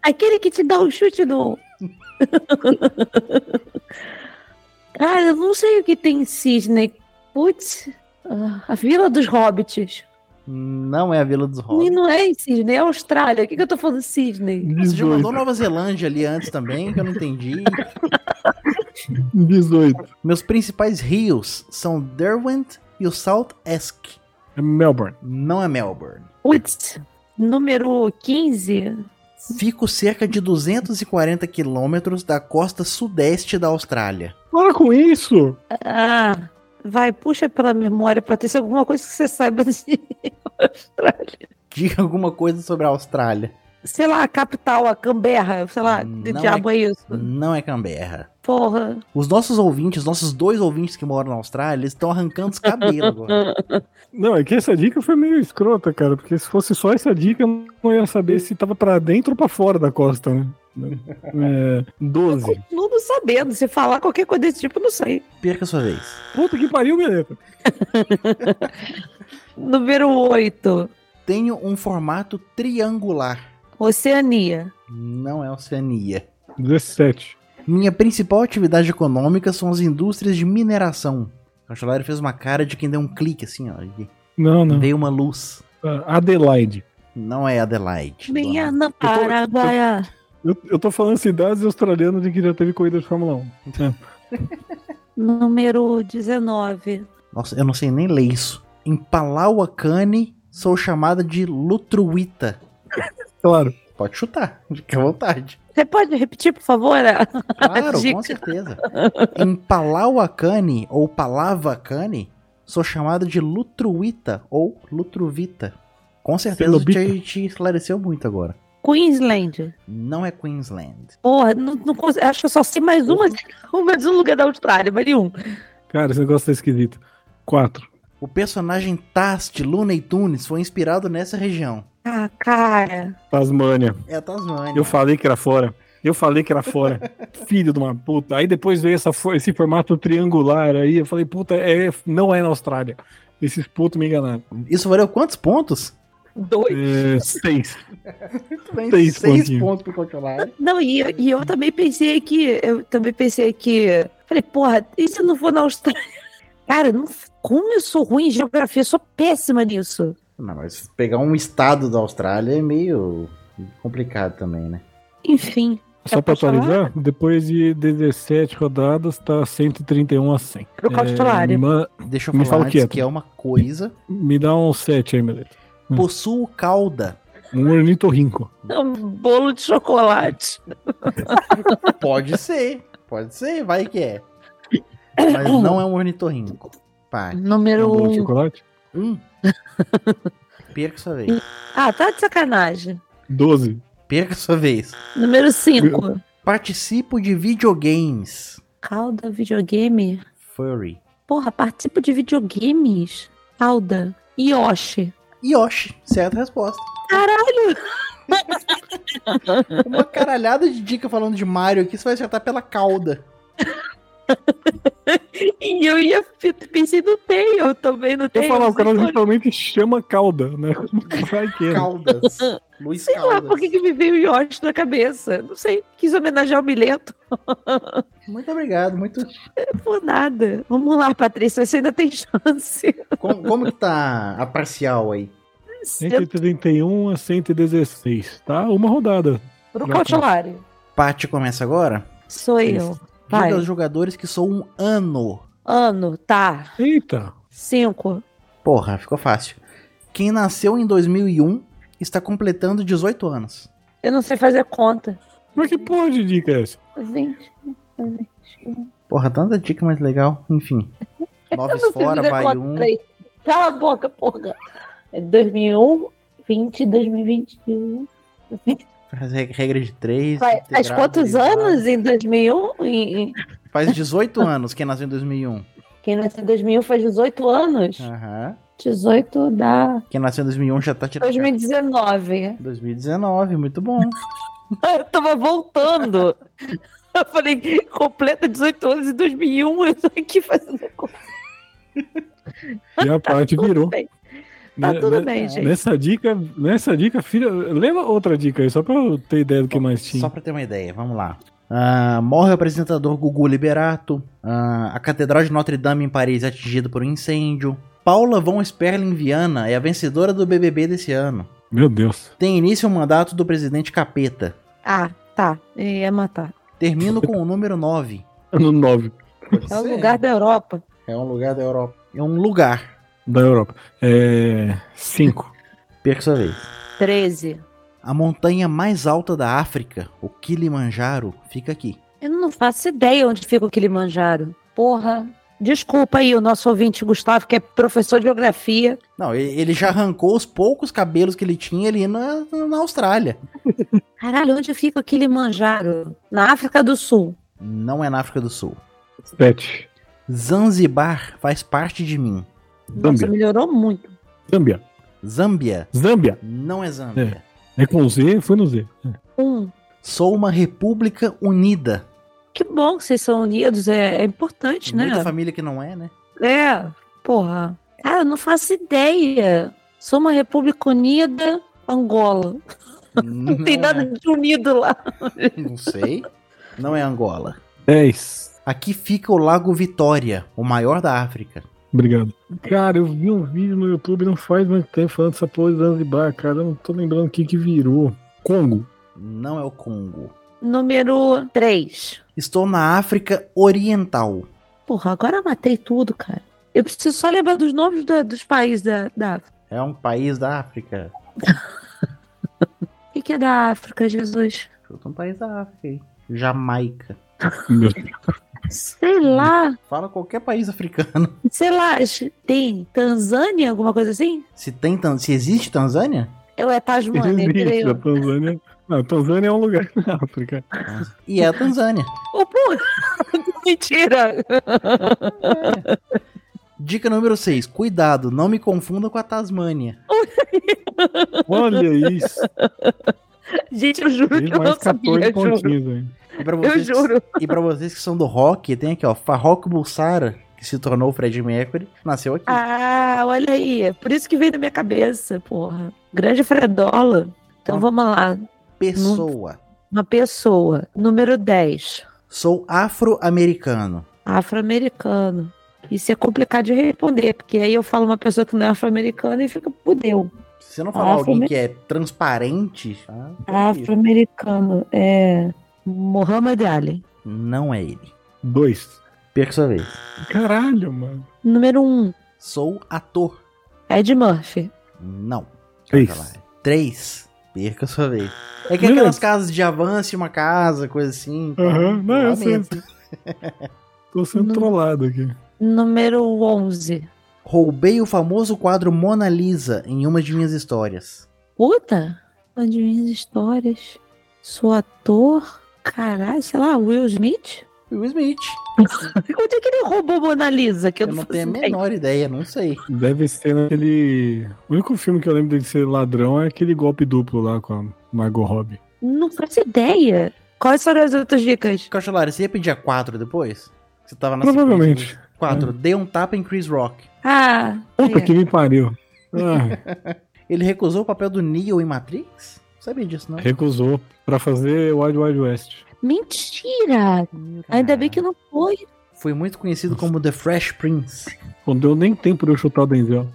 Aquele que te dá um chute no... Cara, eu não sei o que tem em Sydney. Putz, a Vila dos Hobbits. Não é a Vila dos Hobbits. Não é em Sydney, é a Austrália. O que eu tô falando de Sydney? 18. Você já mandou Nova Zelândia ali antes também, que eu não entendi. 18. Meus principais rios são Derwent e o South Esk. É Melbourne. Não é Melbourne. Putz, número 15. Fico cerca de 240 quilômetros da costa sudeste da Austrália. Para com isso! Ah... Vai, puxa pela memória pra ter alguma coisa que você saiba de Austrália. Diga alguma coisa sobre a Austrália. Sei lá, a capital, a Canberra, sei lá, de diabo é isso. Não é Canberra. Porra. Os nossos ouvintes, nossos 2 ouvintes que moram na Austrália, eles estão arrancando os cabelos agora. Não, é que essa dica foi meio escrota, cara, porque se fosse só essa dica, eu não ia saber se tava pra dentro ou pra fora da costa, né? 12. Eu continuo sabendo. Se falar qualquer coisa desse tipo, eu não sei. Perca sua vez. Puta que pariu, Mileto. Número 8. Tenho um formato triangular. Oceania. Não é Oceania. 17. Minha principal atividade econômica são as indústrias de mineração. O Calciolari fez uma cara de quem deu um clique assim, ó. Não. Veio uma luz. Adelaide. Não é Adelaide. Minha não para, vai. Eu tô falando cidades australianas em que já teve corrida de Fórmula 1. Número 19. Nossa, eu não sei nem ler isso. Em Palauakani, sou chamada de Lutruwita. Claro. Pode chutar, fica à vontade. Você pode repetir, por favor? Claro, com certeza. Em Palauakani, ou Palauakani, sou chamada de Lutruwita, ou Lutruvita. Com certeza te esclareceu muito agora. Queensland. Não é Queensland. Porra, não consigo, acho que eu só sei mais um lugar da Austrália, vale um. Cara, esse negócio tá esquisito. 4. O personagem Taz de Looney e Tunes foi inspirado nessa região. Ah, cara. Tasmânia. É a Tasmânia. Eu falei que era fora. Filho de uma puta. Aí depois veio esse formato triangular aí. Eu falei, puta, não é na Austrália. Esses putos me enganaram. Isso valeu quantos pontos? 2. 6. Muito bem, 6 pontos pro Calciolari. Não, e eu também pensei que... Falei, porra, e se eu não for na Austrália? Cara, como eu sou ruim em geografia? Eu sou péssima nisso. Não, mas pegar um estado da Austrália é meio complicado também, né? Enfim. Só pra atualizar, depois de 17 rodadas, tá 131-100. Pro Calciolari. Deixa eu falar antes que é uma coisa. Me dá um 7 aí, Mileto. Possuo cauda. Um ornitorrinco. Um bolo de chocolate. Pode ser, vai que é. Mas não é um ornitorrinco. Pá. Número 1. Um bolo de chocolate? 1. Perca sua vez. Ah, tá de sacanagem. 12. Perca sua vez. Número 5. Participo de videogames. Cauda, videogame? Furry. Porra, participo de videogames? Cauda. Yoshi, certa resposta. Caralho! Uma caralhada de dica falando de Mario aqui, você vai acertar pela cauda. E eu pensei no Tail também, no Tail. Eu falar, o cara literalmente chama cauda, né? Vai que é. Caldas. Luiz sei Caldas. Sei lá por que me veio o Yoshi na cabeça. Não sei, quis homenagear o Mileto. Muito obrigado, muito... Por nada. Vamos lá, Patrícia, você ainda tem chance. Como que tá a parcial aí? 131 a 116, tá? Uma rodada. Pro Calciolari. Paty começa agora? Sou eu. Vai. Dos jogadores que sou um ano. Ano, tá. Eita. 5. Porra, ficou fácil. Quem nasceu em 2001 está completando 18 anos. Eu não sei fazer conta. Como é que pode, dica essa? 20. Porra, tanta dica mais legal. Enfim. 9 fora, vai 1. Cala a boca, porra. 2001, 20, 2021. Faz regra de 3. Faz quantos anos em 2001? Faz 18 anos quem nasceu em 2001. Quem nasceu em 2001 faz 18 anos? Aham. 18 dá... Quem nasceu em 2001 já tá tirando... 2019. 2019, muito bom. Eu tava voltando. Eu falei, completa 18 anos em 2001, eu tô aqui fazendo coisa. E a Paty virou. Tá tudo bem, gente. Nessa dica, filha... Lembra outra dica aí, só pra eu ter ideia do que mais tinha. Só pra ter uma ideia, vamos lá. Morre o apresentador Gugu Liberato. A Catedral de Notre Dame em Paris é atingida por um incêndio. Paula von Sperling Viana é a vencedora do BBB desse ano. Meu Deus. Tem início o mandato do presidente Capeta. Ah, tá. Ele ia matar. Termino com o número 9. No 9. É um lugar da Europa. É um lugar da Europa. 5. Perca sua vez. 13. A montanha mais alta da África, o Kilimanjaro, fica aqui. Eu não faço ideia onde fica o Kilimanjaro. Porra. Desculpa aí o nosso ouvinte Gustavo, que é professor de geografia. Não, ele já arrancou os poucos cabelos que ele tinha ali na Austrália. Caralho, onde fica o Kilimanjaro? Na África do Sul. Não é na África do Sul. 7. Zanzibar faz parte de mim. Nossa, melhorou muito. Zâmbia. Não é Zâmbia. É com Z, foi no Z. 1. Sou uma república unida. Que bom que vocês são unidos, é importante, né? Muita família que não é, né? É, porra. Cara, eu não faço ideia. Sou uma república unida, Angola. Não tem nada de unido lá. Não sei. Não é Angola. 10. Aqui fica o Lago Vitória, o maior da África. Obrigado. Cara, eu vi um vídeo no YouTube não faz muito tempo falando dessa porra de Zanzibar, cara. Eu não tô lembrando o que virou. Congo? Não é o Congo. Número 3. Estou na África Oriental. Porra, agora eu matei tudo, cara. Eu preciso só lembrar dos nomes dos países da África. É um país da África. O que é da África, Jesus? É um país da África, hein? Jamaica. Meu Deus. Sei lá. Fala qualquer país africano. Sei lá, tem Tanzânia, alguma coisa assim? Se existe Tanzânia? É Tasmânia. Existe, a Tanzânia. Não, Tanzânia é um lugar na África. E é a Tanzânia. Oh, porra! Mentira! É. Dica número 6. Cuidado, não me confunda com a Tasmânia. Olha isso! Gente, eu juro que eu não sabia, juro. E pra vocês que são do rock, tem aqui, ó, Farrokh Bulsara, que se tornou o Freddie Mercury, nasceu aqui. Ah, olha aí. Por isso que veio da minha cabeça, porra. Grande Fredola. Então vamos lá. Pessoa. Uma pessoa. Número 10. Sou afro-americano. Afro-americano. Isso é complicado de responder, porque aí eu falo uma pessoa que não é afro-americana e fica fudeu. Se você não falar alguém que é transparente... Tá? Afro-americano. É... Muhammad Ali. Não é ele. 2. Perca sua vez. Caralho, mano. Número 1. Sou ator. Ed Murphy. Não. 3. Perca sua vez. É que aquelas casas de avance, uma casa, coisa assim. Aham, não é assim. Tô sendo trollado aqui. Número 11. Roubei o famoso quadro Mona Lisa em uma de minhas histórias. Puta! Uma de minhas histórias. Sou ator. Caralho, sei lá, Will Smith. Onde é que ele roubou Mona Lisa? Que eu não tenho a menor ideia, não sei. Deve ser naquele... O único filme que eu lembro dele ser ladrão é aquele Golpe Duplo lá com a Margot Robbie. Não faço ideia. Quais foram as outras dicas? Calciolari, você ia pedir a 4 depois? Você tava na provavelmente. 4, Dê um tapa em Chris Rock. Ah. Puta que me pariu. Ah. Ele recusou o papel do Neo em Matrix? Não sabia disso, não. Recusou pra fazer Wild Wild West. Mentira! Ainda bem que não foi. Foi muito conhecido como The Fresh Prince. Não deu nem tempo de eu chutar o Denzel.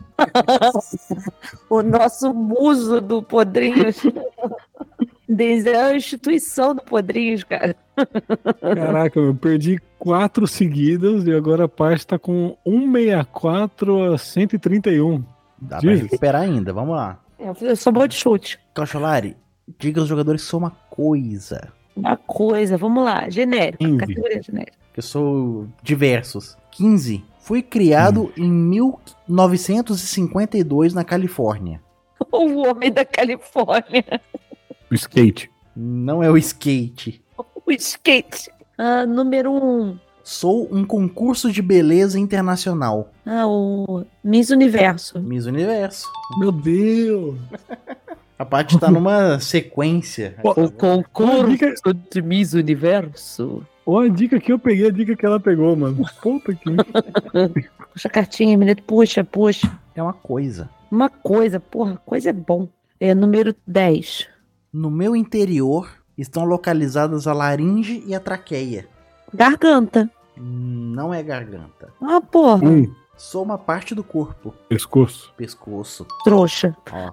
O nosso muso do Podrinhos. Denzel é a instituição do Podrinhos, cara. Caraca, eu perdi 4 seguidas e agora a parte tá com 164 a 131. Dá pra recuperar ainda, vamos lá. Eu sou boa de chute. Calciolari, diga aos jogadores só uma coisa. Uma coisa, vamos lá. Genérico, 15. Categoria genérica. Que eu sou diversos. 15. Foi criado em 1952 na Califórnia. O homem da Califórnia. O skate. Não é o skate. O skate. Ah, número 1. Sou um concurso de beleza internacional. Ah, o Miss Universo. Miss Universo. Meu Deus. A Paty tá numa sequência. O concurso de Miss Universo. Olha a dica que eu peguei, a dica que ela pegou, mano. Puta que... Puxa a cartinha, menino. Puxa. É uma coisa. Uma coisa, porra. Coisa é bom. É número 10. No meu interior estão localizadas a laringe e a traqueia. Garganta. Não é garganta. Ah, porra. Sou uma parte do corpo. Pescoço. Trouxa. Ah.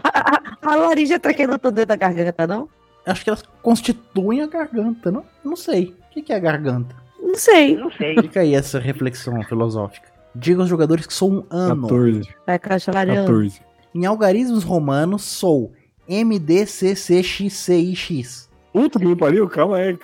A laringe e a traqueia não estão dentro da garganta, não? Acho que elas constituem a garganta, não? Não sei. O que é a garganta? Não sei. Fica aí essa reflexão filosófica. Diga aos jogadores que sou um ano. 14. Vai, Calciolari. 14. Em algarismos romanos, sou MDCCXCIX. Puta que me pariu, calma aí.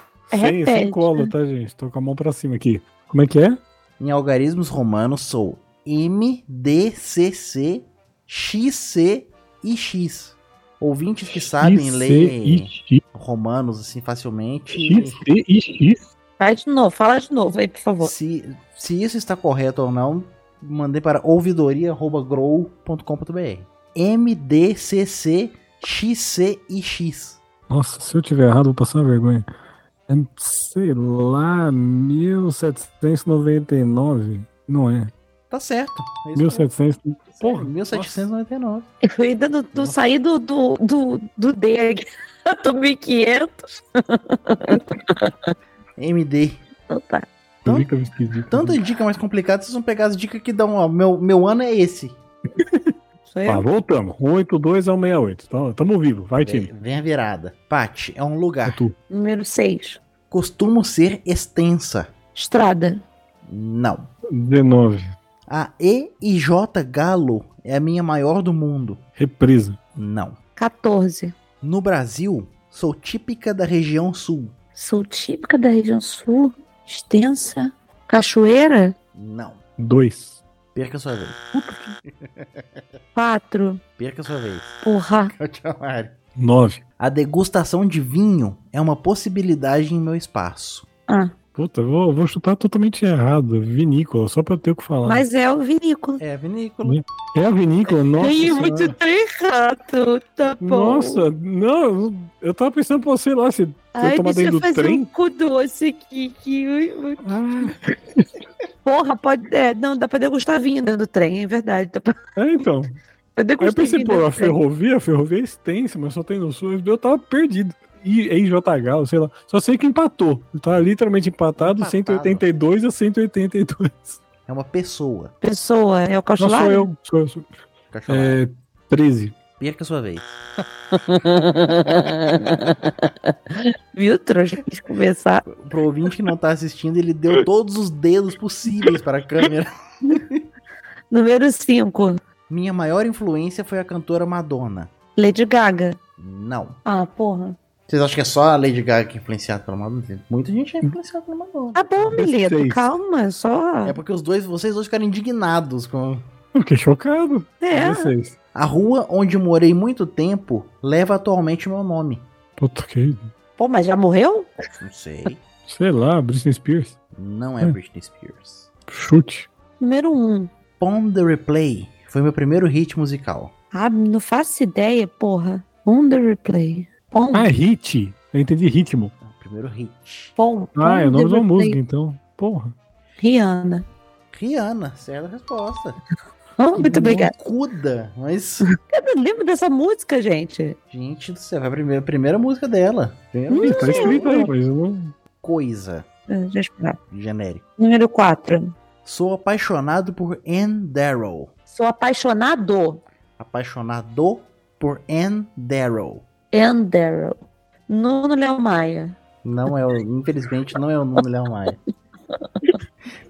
Sem cola, tá, gente? Tô com a mão pra cima aqui. Como é que é? Em algarismos romanos, sou MDCCXCIX. Ouvintes que sabem ler romanos assim facilmente. Fala de novo aí, por favor. Se isso está correto ou não, mandei para ouvidoria@grow.com.br. MDCCXCIX. Nossa, se eu tiver errado, vou passar uma vergonha. Sei lá, 1799. Não é. Tá certo. É 1799. Porra, 1799. Eu ainda não saí do DEG. Tô 1500. MD. Então tá. Tanta dica mais complicada, vocês vão pegar as dicas que dão. Ó, meu ano é esse. Tá, voltamos. 182 ao 68. Tamo vivo. Vai, time. Vem a virada. Paty, é um lugar. É número 6. Costumo ser extensa. Estrada. Não. 19. A EIJ Galo é a minha maior do mundo. Represa. Não. 14. No Brasil, sou típica da região sul. Extensa. Cachoeira? Não. 2. Perca sua vez. 4. Perca sua vez. Porra. 9. A degustação de vinho é uma possibilidade em meu espaço. Ah. Puta, vou chutar totalmente errado. Vinícola, só pra ter o que falar. Mas é o vinícola. É a vinícola, nossa. Ih, muito errado, tá bom. Nossa, não, eu tava pensando, pô, sei lá, se eu tomar dentro do trem. Ai, deixa eu fazer um cu doce aqui. Porra, pode... É, não, dá pra degustar vinho dentro do trem, é verdade. É, então. Eu pensei, pô, a ferrovia é extensa, mas só tem no sul, eu tava perdido. EJ Galo, sei lá. Só sei que empatou. Tá literalmente empatado. 182 a 182. É uma pessoa. Pessoa, é o Calciolari? Não, sou eu. É, 13. Perca sua vez. Viu, trouxa? Deixa eu começar. Pro ouvinte que não tá assistindo, ele deu todos os dedos possíveis para a câmera. Número 5. Minha maior influência foi a cantora Madonna. Lady Gaga. Não. Ah, porra. Vocês acham que é só a Lady Gaga que é influenciada pela Madonna? Muita gente é influenciada pela Madonna. Tá bom, Mileto, calma, só... É porque vocês dois ficaram indignados com... Fiquei chocado. É. A rua onde morei muito tempo leva atualmente o meu nome. Puta que... Pô, mas já morreu? Não sei. Sei lá, Britney Spears. Não é Britney Spears. Chute. Número 1. Pon the Replay foi meu primeiro hit musical. Ah, não faço ideia, porra. Pon the Replay... Pom. Ah, hit. Eu entendi ritmo. Primeiro hit. Pom, ah, é o nome da música, então. Porra. Rihanna, certa resposta. Muito obrigada. Cuda, mas... Eu não lembro dessa música, gente. Gente do céu, é a primeira música dela. Tá escrito aí, mas eu não... Coisa. Já esperava. Genérico. Número 4. Sou apaixonado por Ann Darrow. Sou apaixonado. Apaixonado por Ann Darrow. Ann Darrow. Nuno Léo Maia. Não é, infelizmente, não é o Nuno Léo Maia.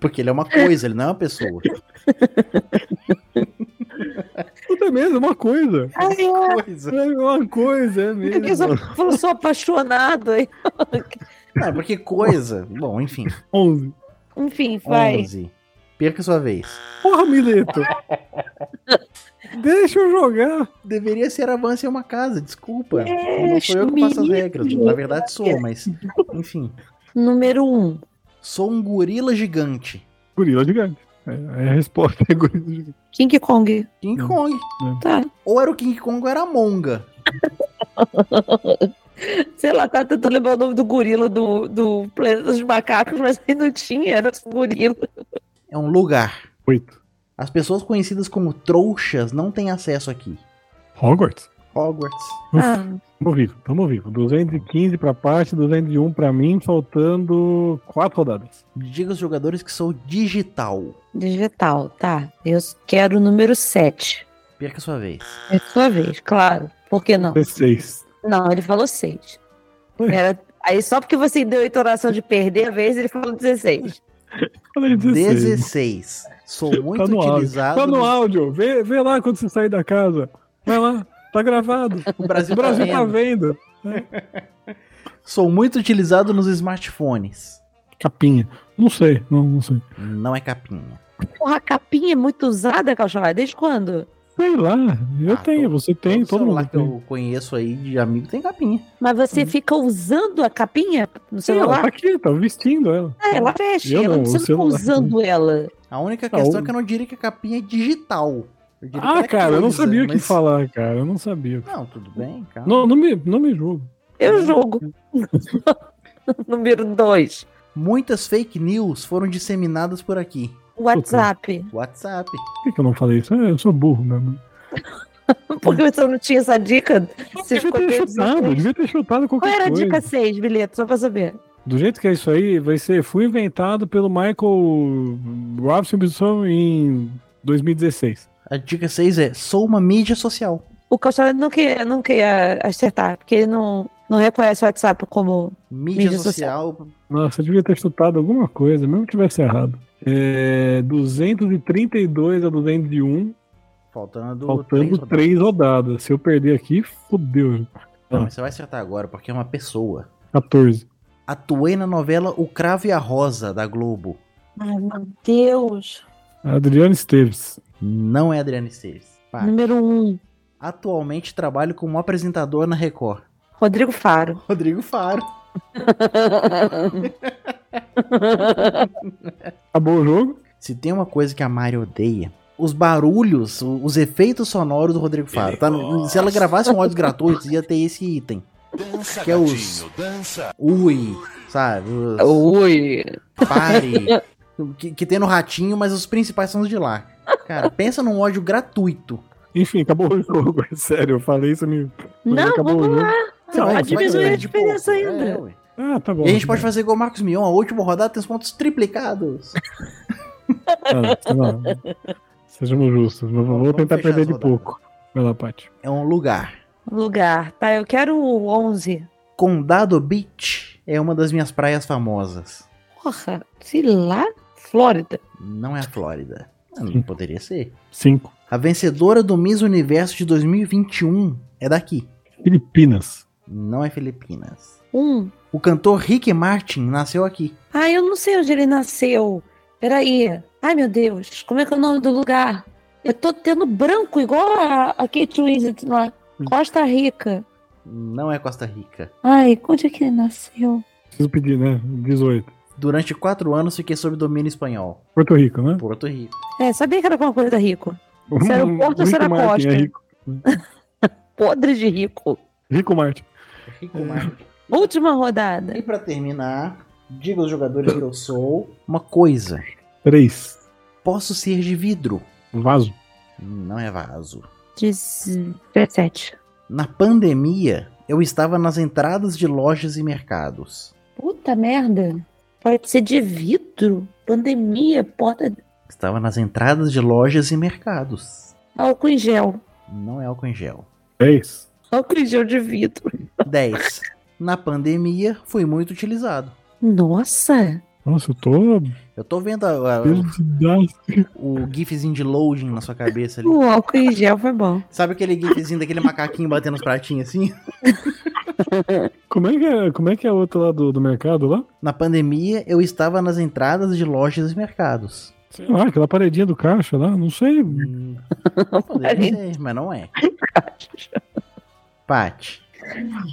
Porque ele é uma coisa, ele não é uma pessoa. Puta mesmo, é uma coisa. É uma coisa, é mesmo. Eu sou apaixonado. Não, porque coisa. Bom, enfim. 11. Enfim, vai. 11. Perca sua vez. Porra, Mileto. Deixa eu jogar. Deveria ser Avance em uma Casa, desculpa. Não sou eu que passo as regras. Na verdade sou, mas enfim. Número 1. Sou um gorila gigante. Gorila gigante. É a resposta. É gorila gigante. King Kong. King Kong. É. Tá. Ou era o King Kong ou era a Monga. Sei lá, tá tentando lembrar o nome do gorila do Planeta dos Macacos, mas aí não tinha, era um gorila. É um lugar. 8. As pessoas conhecidas como trouxas não têm acesso aqui. Hogwarts. Tamo vivo. 215 pra parte, 201 pra mim, faltando 4 rodadas. Diga aos jogadores que sou digital. Digital, tá. Eu quero o número 7. Perca sua vez, claro. Por que não? 6. Não, ele falou 6. Aí só porque você deu a entonação de perder a vez, ele falou 16. 16. Sou muito utilizado. Tá no áudio. Vê lá quando você sair da casa. Vai lá. Tá gravado. O Brasil tá vendo. Sou muito utilizado nos smartphones. Capinha. Não sei. Não sei. Não é capinha. Porra, a capinha é muito usada, Calciolari. Desde quando? Sei lá. Eu tenho. Você tem. Todo mundo que eu conheço aí de amigo tem capinha. Mas você fica usando a capinha no celular? Ela tá aqui. Tá vestindo ela. Ela veste. Você não fica usando ela. A única questão é que eu não diria que a capinha é digital. Eu não sabia o que falar, cara. Eu não sabia. Não, tudo bem, cara. Não me julgo. Eu jogo. Número 2. Muitas fake news foram disseminadas por aqui. WhatsApp. Por que eu não falei isso? Eu sou burro mesmo. Por que você não tinha essa dica? Você devia ter chutado qualquer coisa. Qual era a dica 6, Mileto? Só pra saber. Do jeito que é isso aí, vai ser... Fui inventado pelo Michael Robinson em 2016. A dica 6 é, sou uma mídia social. O Calciolari não queria acertar, porque ele não reconhece o WhatsApp como mídia social. Nossa, eu devia ter chutado alguma coisa, mesmo que tivesse errado. 232 a 201. Faltando 3 rodadas. Se eu perder aqui, fodeu. Não, mas você vai acertar agora, porque é uma pessoa. 14. Atuei na novela O Cravo e a Rosa, da Globo. Ai, meu Deus. Adriano Esteves. Não é Adriano Esteves. Número 1. Atualmente trabalho como apresentador na Record. Rodrigo Faro. Acabou o jogo? Se tem uma coisa que a Mari odeia, os barulhos, os efeitos sonoros do Rodrigo Faro. Tá? Se ela gravasse um áudio gratuito, ia ter esse item. Dança, que é os... Gatinho, dança. Ui, sabe? Os... Ui. Pare. que tem no Ratinho, mas os principais são os de lá. Cara, pensa num ódio gratuito. Enfim, acabou o jogo. Sério, eu falei isso. Não, vamos lá. Não, diminuir a diferença ainda. Tá bom. E a gente pode fazer igual o Marcos Mion. A última rodada tem os pontos triplicados. Não. Sejamos justos. Vou tentar perder de pouco. Vai lá, Paty. É um lugar. Tá, eu quero o 11. Condado Beach é uma das minhas praias famosas. Porra, sei lá. Flórida. Não é a Flórida. Não poderia ser. 5. A vencedora do Miss Universo de 2021 é daqui. Filipinas. Não é Filipinas. 1. O cantor Ricky Martin nasceu aqui. Eu não sei onde ele nasceu. Peraí. Ai, meu Deus. Como é que é o nome do lugar? Eu tô tendo branco igual a Kate Winslet lá. Costa Rica. Não é Costa Rica. Ai, onde é que ele nasceu? Preciso pedir, né? 18. Durante 4 anos fiquei sob domínio espanhol. Porto Rico, né? Porto Rico. Sabia que era com Porto Rico. Se era o Porto ou se era Costa. Rico. Podre de rico. Rico Martin. Última rodada. E pra terminar, diga aos jogadores que eu sou uma coisa. 3. Posso ser de vidro. Um vaso? Não é vaso. 17. Na pandemia, eu estava nas entradas de lojas e mercados. Puta merda. Pode ser de vidro, pandemia, porta Estava nas entradas de lojas e mercados. Álcool em gel. Não é álcool em gel. 10. Álcool em gel de vidro. 10. Na pandemia foi muito utilizado. Nossa! Nossa, eu tô vendo o gifzinho de loading na sua cabeça ali. O álcool em gel foi bom. Sabe aquele gifzinho daquele macaquinho batendo os pratinhos assim? Como é que é o outro lá do mercado lá? Na pandemia eu estava nas entradas de lojas e mercados. Sei lá, aquela paredinha do caixa lá, não sei. Deve ser, mas não é. Paty.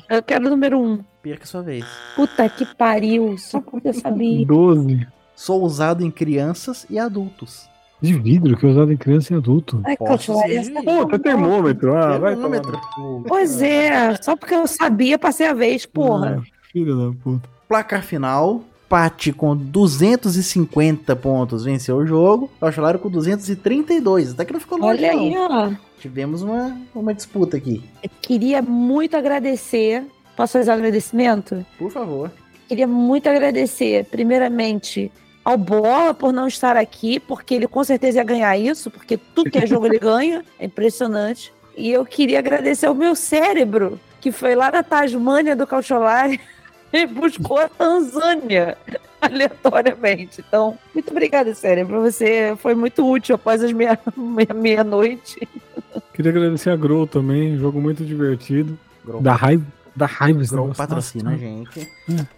Eu quero o número 1. Perca sua vez. Puta que pariu, só porque eu sabia. 12. Sou usado em crianças e adultos. De vidro, que é usado em criança e adulto. Ai, pô, termômetro. Ah, termômetro. Vai tomar. Pois é, só porque eu sabia, passei a vez, porra. Filho da puta. Placar final. Paty com 250 pontos venceu o jogo. Calciolari com 232. Até que não ficou longe. Olha aí, ó. Tivemos uma disputa aqui. Eu queria muito agradecer. Posso fazer um agradecimento? Por favor. Queria muito agradecer, primeiramente, ao Bola por não estar aqui, porque ele com certeza ia ganhar isso, porque tudo que é jogo ele ganha. É impressionante. E eu queria agradecer ao meu cérebro, que foi lá na Tasmânia do Calciolari. E buscou a Tanzânia aleatoriamente. Então, muito obrigada, Cérebro. Você foi muito útil após as meia-noite. Queria agradecer a Grow também. Jogo muito divertido. Grow. Da raiva. Grow patrocina a gente.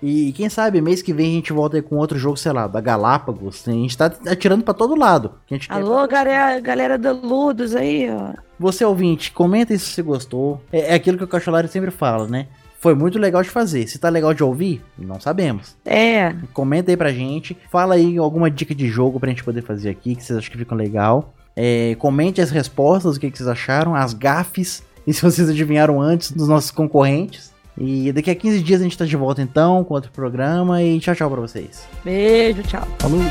E quem sabe, mês que vem a gente volta aí com outro jogo, sei lá, da Galápagos. A gente tá atirando pra todo lado. Que a gente alô, galera da Ludos aí, ó. Você, ouvinte, comenta aí se você gostou. É aquilo que o Calciolari sempre fala, né? Foi muito legal de fazer. Se tá legal de ouvir, não sabemos. É. Comenta aí pra gente. Fala aí alguma dica de jogo pra gente poder fazer aqui, que vocês acham que ficam legal. Comente as respostas, o que vocês acharam, as gafes. E se vocês adivinharam antes dos nossos concorrentes. E daqui a 15 dias a gente tá de volta então, com outro programa. E tchau, tchau pra vocês. Beijo, tchau. Falou.